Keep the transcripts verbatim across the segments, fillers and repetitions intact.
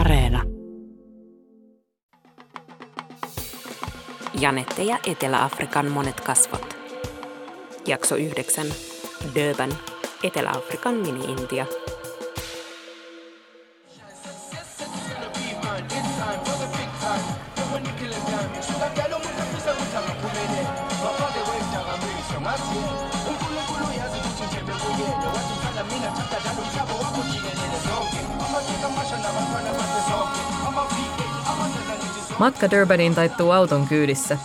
Areena. Janette ja Etelä-Afrikan monet kasvot. Jakso yhdeksän. Durban, Etelä-Afrikan mini-Intia. Matka Durbaniin taittuu auton kyydissä.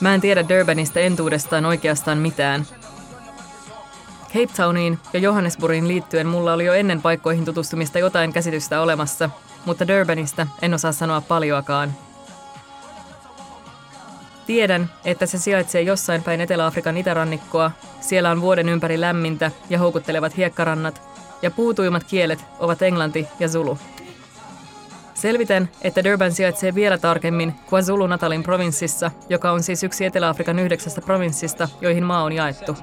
Mä en tiedä Durbanista entuudestaan oikeastaan mitään. Cape Towniin ja Johannesburgiin liittyen mulla oli jo ennen paikkoihin tutustumista jotain käsitystä olemassa, mutta Durbanista en osaa sanoa paljoakaan. Tiedän, että se sijaitsee jossain päin Etelä-Afrikan itärannikkoa, siellä on vuoden ympäri lämmintä ja houkuttelevat hiekkarannat, ja puutuimmat kielet ovat englanti ja zulu. Selvitän, että Durban sijaitsee vielä tarkemmin KwaZulu-Natalin provinssissa, joka on siis yksi Etelä-Afrikan yhdeksästä provinssista, joihin maa on jaettu.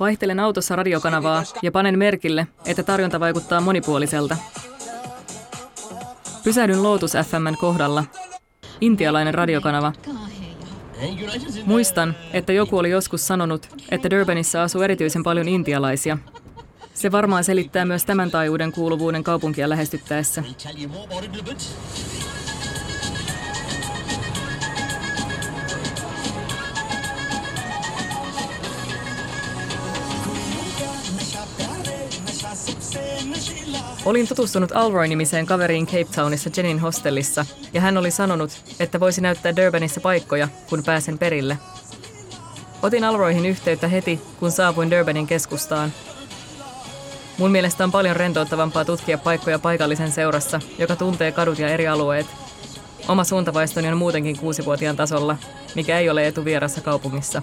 Vaihtelen autossa radiokanavaa ja panen merkille, että tarjonta vaikuttaa monipuoliselta. Pysähdyn Lotus F M:n kohdalla. Intialainen radiokanava. Muistan, että joku oli joskus sanonut, että Durbanissa asuu erityisen paljon intialaisia. Se varmaan selittää myös tämän taajuuden kuuluvuuden kaupunkia lähestyttäessä. Olin tutustunut Alroy-nimiseen kaveriin Cape Townissa Jennin hostellissa, ja hän oli sanonut, että voisi näyttää Durbanissa paikkoja, kun pääsen perille. Otin Alroyhin yhteyttä heti, kun saapuin Durbanin keskustaan. Mun mielestä on paljon rentouttavampaa tutkia paikkoja paikallisen seurassa, joka tuntee kadut ja eri alueet. Oma suuntavaistoni on muutenkin kuusivuotiaan tasolla, mikä ei ole etu vierassa kaupungissa.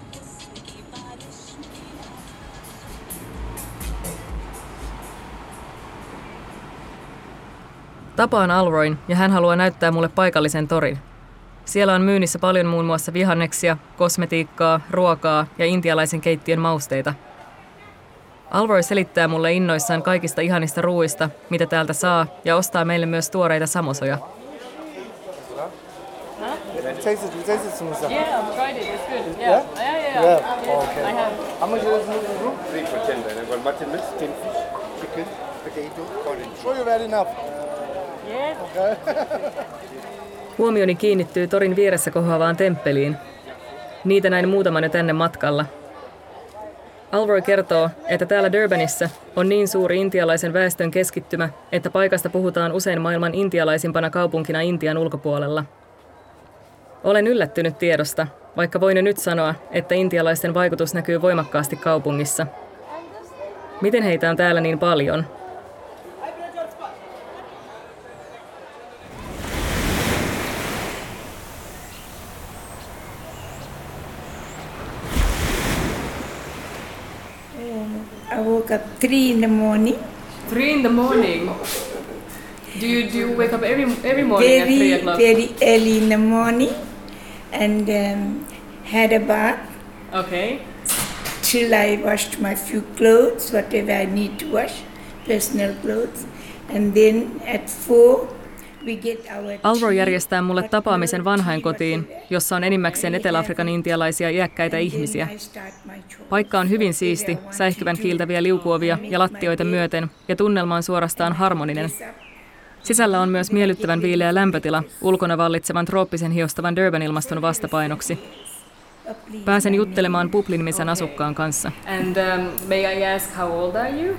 Tapaan Alroyn ja hän haluaa näyttää mulle paikallisen torin. Siellä on myynnissä paljon muun muassa vihanneksia, kosmetiikkaa, ruokaa ja intialaisen keittiön mausteita. Alroy selittää mulle innoissaan kaikista ihanista ruuista, mitä täältä saa, ja ostaa meille myös tuoreita samosoja. Huomioni kiinnittyy torin vieressä kohoavaan temppeliin. Niitä näin muutaman jo tänne matkalla. Alroy kertoo, että täällä Durbanissa on niin suuri intialaisen väestön keskittymä, että paikasta puhutaan usein maailman intialaisimpana kaupunkina Intian ulkopuolella. Olen yllättynyt tiedosta, vaikka voin jo nyt sanoa, että intialaisten vaikutus näkyy voimakkaasti kaupungissa. Miten heitä on täällä niin paljon? I woke up three in the morning. Three in the morning? Do you, do you wake up every every morning very, at three o'clock? Very early in the morning, and um, had a bath. Okay. Till I washed my few clothes, whatever I need to wash, personal clothes, and then at four we get our. Alro järjestää mulle tapaamisen vanhainkotiin, jossa on enimmäkseen Etelä-Afrikan intialaisia iäkkäitä ihmisiä. Paikka on hyvin siisti, säihkyvän kiiltäviä liukuovia ja lattioita myöten, ja tunnelma on suorastaan harmoninen. Sisällä on myös miellyttävän viileä lämpötila, ulkona vallitsevan trooppisen hiostavan Durban-ilmaston vastapainoksi. Pääsen juttelemaan Puppli-nimisen asukkaan kanssa. And um, may I ask how old are you?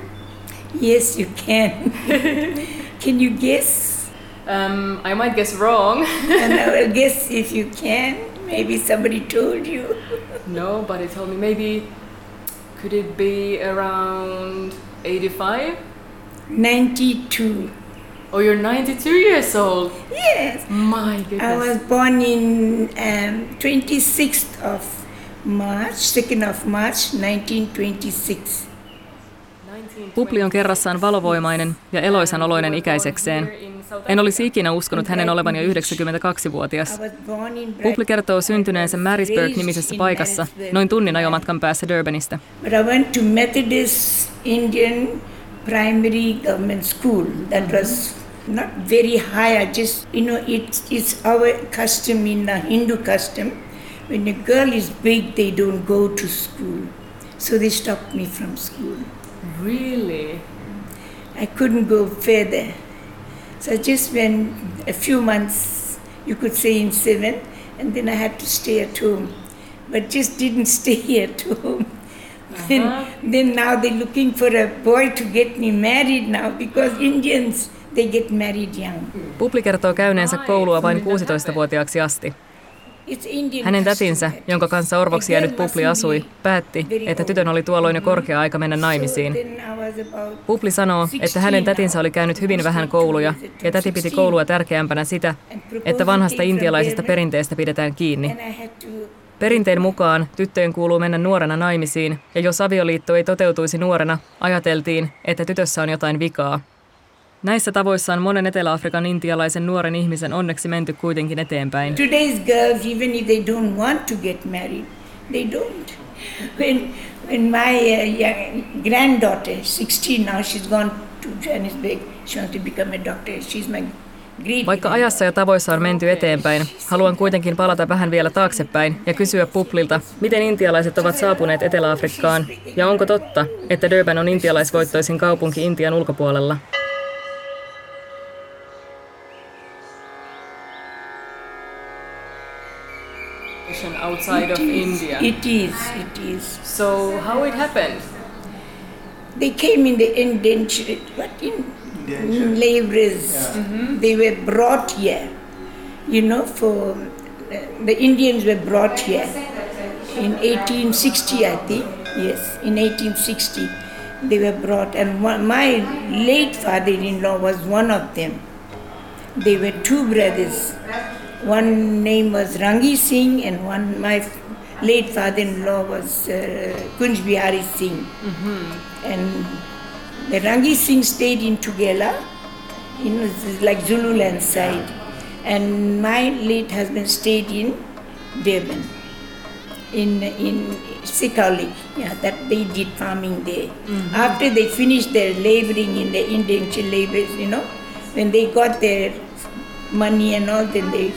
Yes, you can. Can you guess? Um, I might guess wrong. And I will guess if you can. Maybe somebody told you. No, but he told me maybe, could it be around eighty-five? ninety-two. Oh, you're ninety-two years old? Yes. My goodness. I was born in um, twenty-sixth of March, second of March, nineteen twenty-six. Puppli on kerrassaan valovoimainen ja eloisan oloinen ikäisekseen. En olisi ikinä uskonut hänen olevan jo yhdeksänkymmentäkaksivuotias. Puppli kertoo syntyneensä Marysburg-nimisessä paikassa, noin tunnin ajomatkan päässä Durbanista. But I went to Methodist Indian Primary Government School. That was not very high, just, you know, it's, it's our custom in the Hindu custom. When a girl is big, they don't go to school. So they stopped me from school. Really? I couldn't go further. So just went a few months, you could say in seven, and then I had to stay at home. But just didn't stay at home. Uh-huh. Then, then now they're looking for a boy to get me married now, because Indians, they get married young. Puppli kertoo käyneensä koulua vain kuusitoistavuotiaaksi asti. Hänen tätinsä, jonka kanssa orvoksi jäänyt Puppli asui, päätti, että tytön oli tuolloin jo korkea aika mennä naimisiin. Puppli sanoo, että hänen tätinsä oli käynyt hyvin vähän kouluja, ja täti piti koulua tärkeämpänä sitä, että vanhasta intialaisesta perinteestä pidetään kiinni. Perinteen mukaan tyttöjen kuuluu mennä nuorena naimisiin, ja jos avioliitto ei toteutuisi nuorena, ajateltiin, että tytössä on jotain vikaa. Näissä tavoissa on monen Etelä-Afrikan intialaisen nuoren ihmisen onneksi menty kuitenkin eteenpäin. Today's girls, even if they don't want to get married, they don't. When, when my uh, granddaughter, sixteen now, she's gone to Johannesburg, she wants to become a doctor, she's my great. Vaikka ajassa ja tavoissa on menty eteenpäin, haluan kuitenkin palata vähän vielä taaksepäin ja kysyä Pupplilta, miten intialaiset ovat saapuneet Etelä-Afrikkaan, ja onko totta, että Durban on intialaisvoittoisin kaupunki Intian ulkopuolella? Outside of India. It is, it is. So how it happened? They came in the indentured, what in? Indentured. Laborers. Yeah. Mm-hmm. They were brought here, you know, for, the Indians were brought here in eighteen sixty, I think, yes, in eighteen sixty they were brought, and one, my late father-in-law was one of them. They were two brothers. One name was Rangi Singh and one my late father-in-law was uh, Kunjbihari Singh. Mm-hmm. And the Rangi Singh stayed in Tugela, you know, like Zululand side. And my late husband stayed in Devon, in in Sikali. Yeah, that they did farming there. Mm-hmm. After they finished their labouring in the indentured labours, you know, when they got their money and all, then they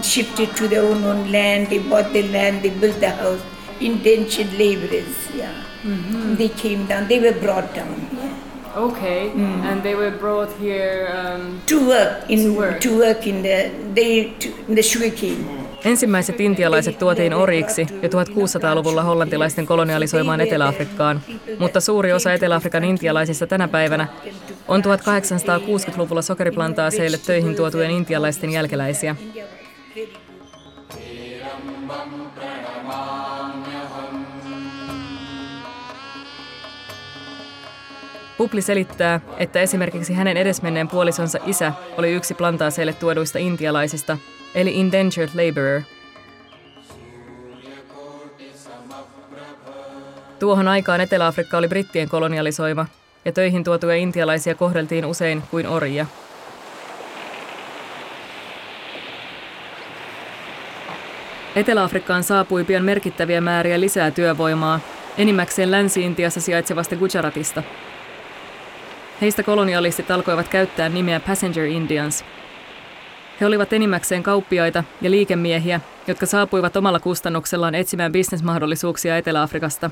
shifted to their own, own land, they bought the land, they built the house, indentured laborers, yeah. Mm-hmm. They came down, they were brought down. Yeah. Okay, mm. And they were brought here um, to work in to work, to work in the they to, in the sugarcane. Ensimmäiset intialaiset tuotiin orjiksi jo tuhatkuusisataaluvulla hollantilaisten kolonialisoimaan Etelä-Afrikkaan, mutta suuri osa Etelä-Afrikan intialaisista tänä päivänä on tuhatkahdeksansataakuusikymmentäluvulla sokeriplantaaseille töihin tuotujen intialaisten jälkeläisiä. Puppli selittää, että esimerkiksi hänen edesmenneen puolisonsa isä oli yksi plantaaseille tuoduista intialaisista, eli indentured laborer. Tuohon aikaan Etelä-Afrikka oli brittien kolonialisoima, ja töihin tuotuja intialaisia kohdeltiin usein kuin orjia. Etelä-Afrikkaan saapui pian merkittäviä määriä lisää työvoimaa, enimmäkseen Länsi-Intiassa sijaitsevasta Gujaratista. Heistä kolonialistit alkoivat käyttää nimeä passenger Indians. He olivat enimmäkseen kauppiaita ja liikemiehiä, jotka saapuivat omalla kustannuksellaan etsimään bisnesmahdollisuuksia Etelä-Afrikasta.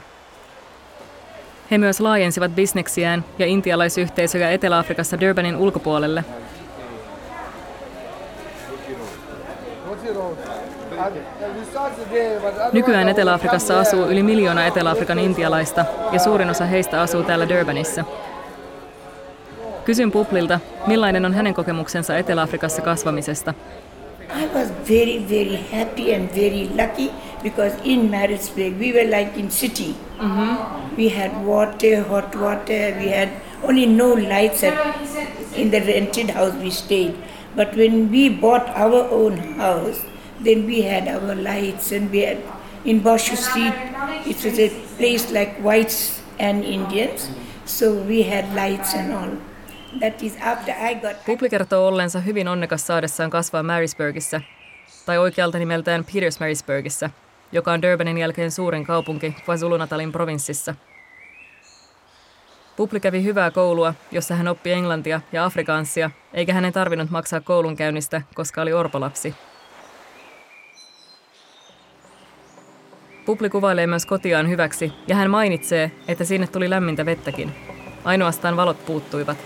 He myös laajensivat bisneksiään ja intialaisyhteisöjä Etelä-Afrikassa Durbanin ulkopuolelle. Nykyään Etelä-Afrikassa asuu yli miljoona Etelä-Afrikan intialaista, ja suurin osa heistä asuu täällä Durbanissa. Kysyn Pupplilta, millainen on hänen kokemuksensa Etelä-Afrikassa kasvamisesta. I was very very happy and very lucky because in Marysburg we were like in city. Mm-hmm. We had water, hot water, we had only no lights at, in the rented house we stayed. But when we bought our own house, then we had our lights and we had in Boshu Street, it was a place like whites and Indians. So we had lights and all. That is after I got... Puppli kertoo olleensa hyvin onnekas saadessaan kasvaa Marysburgissa, tai oikealta nimeltään Peters Marysburgissa, joka on Durbanin jälkeen suurin kaupunki KwaZulu-Natalin provinssissa. Puppli kävi hyvää koulua, jossa hän oppi englantia ja afrikanssia, eikä hänen tarvinnut maksaa koulunkäynnistä, koska oli orpolapsi. Puppli kuvailee myös kotiaan hyväksi, ja hän mainitsee, että sinne tuli lämmintä vettäkin. Ainoastaan valot puuttuivat.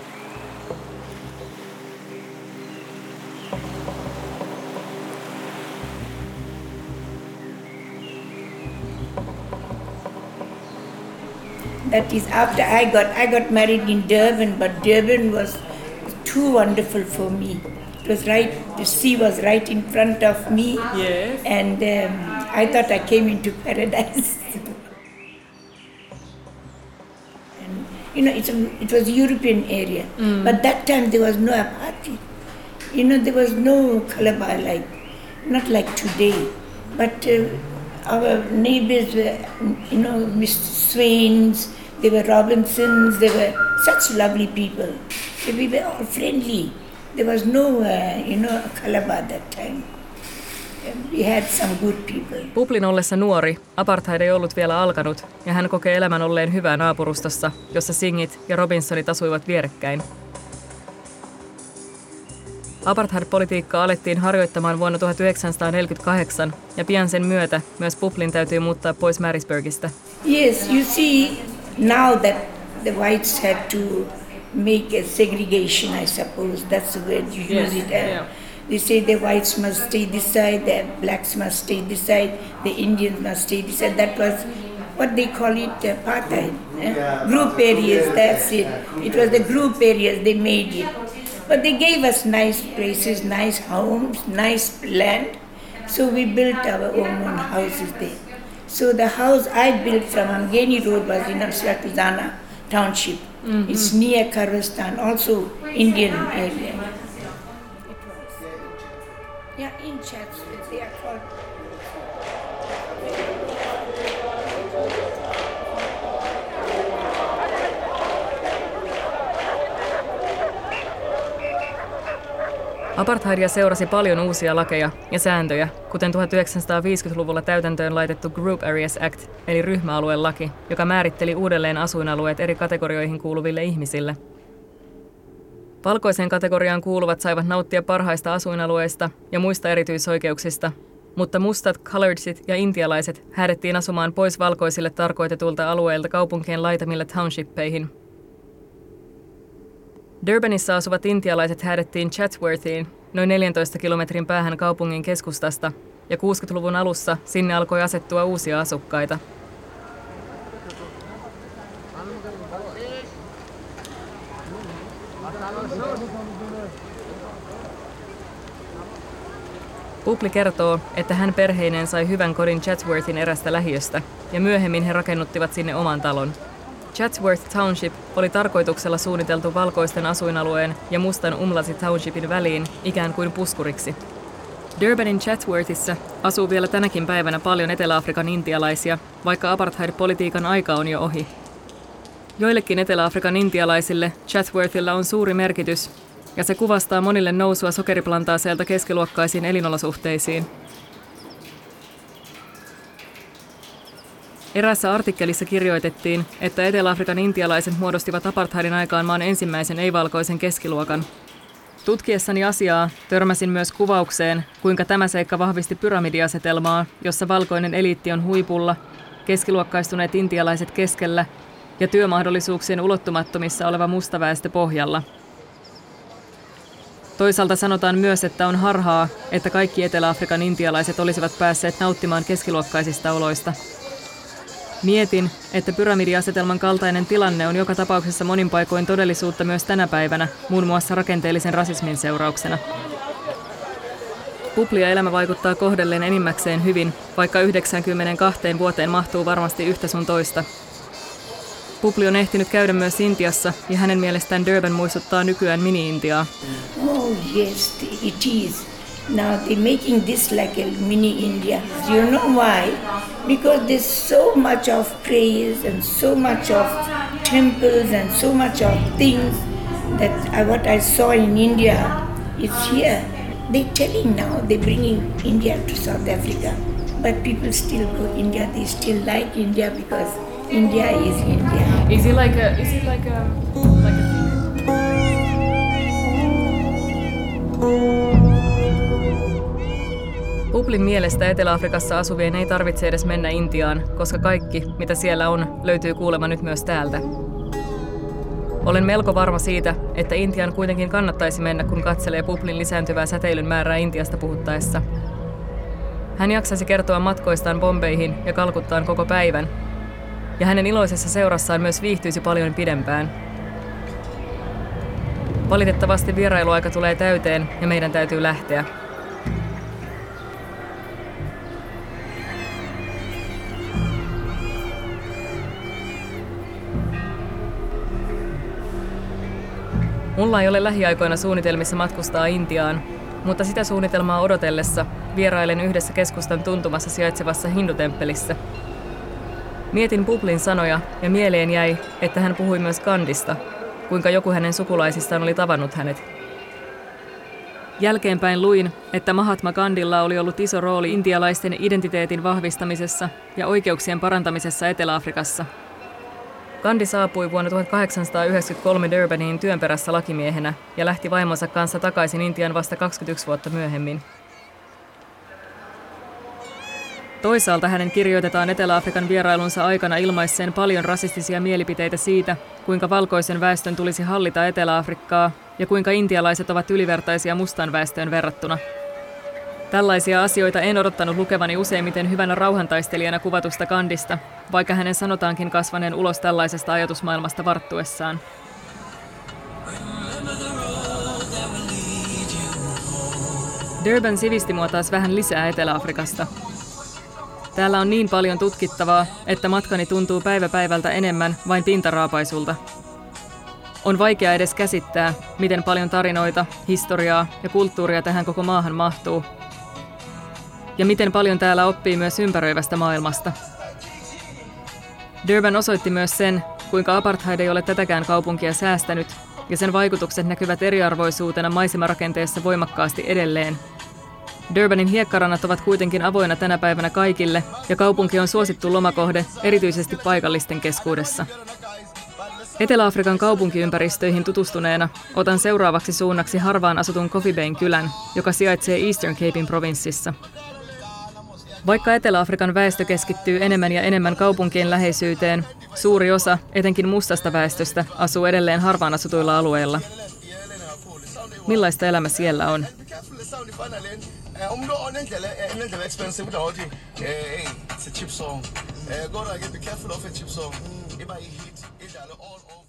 That is after I got, I got married in Durban, but Durban was too wonderful for me. It was right, the sea was right in front of me, yes. And um, I thought I came into paradise. And, you know, it's a, it was a European area, mm. But that time there was no apartheid. You know, there was no calabar, like, not like today, but uh, our neighbors were, you know, Mister Swains, they were Robinsons, they were such lovely people. We were all friendly. There was no, uh, you know, calabar that time. We had some good people. Pupplin ollessa nuori, apartheid ei ollut vielä alkanut, ja hän kokee elämän olleen hyvää naapurustossa, jossa Singhit ja Robinsonit asuivat vierekkäin. Apartheid-politiikkaa alettiin harjoittamaan vuonna tuhatyhdeksänsataaneljäkymmentäkahdeksan, ja pian sen myötä myös Pupplin täytyy muuttaa pois Marysburgista. Yes, you see now that the whites had to make a segregation, I suppose. That's the word you use it as. They say the whites must stay this side, the blacks must stay this side, the Indians must stay this side. That was what they call it apartheid. Eh? Group areas, that's it. It was the group areas, they made it. But they gave us nice places, nice homes, nice land. So we built our own, own houses there. So the house I built from Amgeni Road was in Amshwatidana Township. Mm-hmm. It's near Karvastan, also Indian area. Yeah, in Chatsworth, they are called... Apartheidia seurasi paljon uusia lakeja ja sääntöjä, kuten tuhatyhdeksänsataaviisikymmentäluvulla täytäntöön laitettu Group Areas Act, eli ryhmäaluelaki, joka määritteli uudelleen asuinalueet eri kategorioihin kuuluville ihmisille. Valkoiseen kategoriaan kuuluvat saivat nauttia parhaista asuinalueista ja muista erityisoikeuksista, mutta mustat, coloredsit ja intialaiset häädettiin asumaan pois valkoisille tarkoitetulta alueilta kaupunkien laitamille townshippeihin. Durbanissa asuvat intialaiset häädettiin Chatsworthiin, noin neljäntoista kilometrin päähän kaupungin keskustasta, ja kuudenkymmenen luvun alussa sinne alkoi asettua uusia asukkaita. Puppli kertoo, että hän perheineen sai hyvän kodin Chatsworthin erästä lähiöstä, ja myöhemmin he rakennuttivat sinne oman talon. Chatsworth Township oli tarkoituksella suunniteltu valkoisten asuinalueen ja mustan Umlazi Townshipin väliin ikään kuin puskuriksi. Durbanin Chatsworthissa asuu vielä tänäkin päivänä paljon Etelä-Afrikan intialaisia, vaikka apartheid-politiikan aika on jo ohi. Joillekin Etelä-Afrikan intialaisille Chatsworthilla on suuri merkitys, ja se kuvastaa monille nousua sokeriplantaaseelta keskiluokkaisiin elinolosuhteisiin. Eräässä artikkelissa kirjoitettiin, että Etelä-Afrikan intialaiset muodostivat apartheidin aikaan maan ensimmäisen ei-valkoisen keskiluokan. Tutkiessani asiaa törmäsin myös kuvaukseen, kuinka tämä seikka vahvisti pyramidiasetelmaa, jossa valkoinen eliitti on huipulla, keskiluokkaistuneet intialaiset keskellä ja työmahdollisuuksien ulottumattomissa oleva mustaväestö pohjalla. Toisaalta sanotaan myös, että on harhaa, että kaikki Etelä-Afrikan intialaiset olisivat päässeet nauttimaan keskiluokkaisista oloista. Mietin, että pyramidiasetelman kaltainen tilanne on joka tapauksessa monin paikoin todellisuutta myös tänä päivänä, muun muassa rakenteellisen rasismin seurauksena. Puppli ja elämä vaikuttaa kohdelleen enimmäkseen hyvin, vaikka yhdeksänkymmentäkaksi vuoteen mahtuu varmasti yhtä sun toista. Puppli on ehtinyt käydä myös Intiassa, ja hänen mielestään Durban muistuttaa nykyään mini-Intiaa. Oh yes, it is. Now they're making this like a mini India. You know why? Because there's so much of prayers and so much of temples and so much of things that I, what I saw in India is here. They're telling now, they're bringing India to South Africa. But people still go to India, they still like India because India is India. Is it like a, is it like a, like a thing? Puplin mielestä Etelä-Afrikassa asuvien ei tarvitse edes mennä Intiaan, koska kaikki, mitä siellä on, löytyy kuulemma nyt myös täältä. Olen melko varma siitä, että Intiaan kuitenkin kannattaisi mennä, kun katselee Puplin lisääntyvää säteilyn määrää Intiasta puhuttaessa. Hän jaksaisi kertoa matkoistaan Bombeihin ja Kalkuttaan koko päivän, ja hänen iloisessa seurassaan myös viihtyisi paljon pidempään. Valitettavasti vierailuaika tulee täyteen ja meidän täytyy lähteä. Mulla ei ole lähiaikoina suunnitelmissa matkustaa Intiaan, mutta sitä suunnitelmaa odotellessa vierailen yhdessä keskustan tuntumassa sijaitsevassa hindutemppelissä. Mietin Puplin sanoja ja mieleen jäi, että hän puhui myös Gandhista, kuinka joku hänen sukulaisistaan oli tavannut hänet. Jälkeenpäin luin, että Mahatma Gandhilla oli ollut iso rooli intialaisten identiteetin vahvistamisessa ja oikeuksien parantamisessa Etelä-Afrikassa. Gandhi saapui vuonna tuhatkahdeksansataayhdeksänkymmentäkolme Durbaniin työn perässä lakimiehenä ja lähti vaimonsa kanssa takaisin Intiaan vasta kaksikymmentäyksi vuotta myöhemmin. Toisaalta hänen kirjoitetaan Etelä-Afrikan vierailunsa aikana ilmaisseen paljon rasistisia mielipiteitä siitä, kuinka valkoisen väestön tulisi hallita Etelä-Afrikkaa ja kuinka intialaiset ovat ylivertaisia mustan väestöön verrattuna. Tällaisia asioita en odottanut lukevani useimmiten hyvänä rauhantaistelijana kuvatusta Gandhista, vaikka hänen sanotaankin kasvaneen ulos tällaisesta ajatusmaailmasta varttuessaan. Durban sivisti mua taas vähän lisää Etelä-Afrikasta. Täällä on niin paljon tutkittavaa, että matkani tuntuu päivä päivältä enemmän vain pintaraapaisulta. On vaikea edes käsittää, miten paljon tarinoita, historiaa ja kulttuuria tähän koko maahan mahtuu. Ja miten paljon täällä oppii myös ympäröivästä maailmasta. Durban osoitti myös sen, kuinka apartheid ei ole tätäkään kaupunkia säästänyt, ja sen vaikutukset näkyvät eriarvoisuutena maisemarakenteessa voimakkaasti edelleen. Durbanin hiekkarannat ovat kuitenkin avoinna tänä päivänä kaikille, ja kaupunki on suosittu lomakohde erityisesti paikallisten keskuudessa. Etelä-Afrikan kaupunkiympäristöihin tutustuneena otan seuraavaksi suunnaksi harvaan asutun Coffee Bayn kylän, joka sijaitsee Eastern Capein provinssissa. Vaikka Etelä-Afrikan väestö keskittyy enemmän ja enemmän kaupunkien läheisyyteen, suuri osa, etenkin mustasta väestöstä, asuu edelleen harvaan asutuilla alueilla. Millaista elämä siellä on? Go and be careful of a chip saw. If I hit it, I'll all over.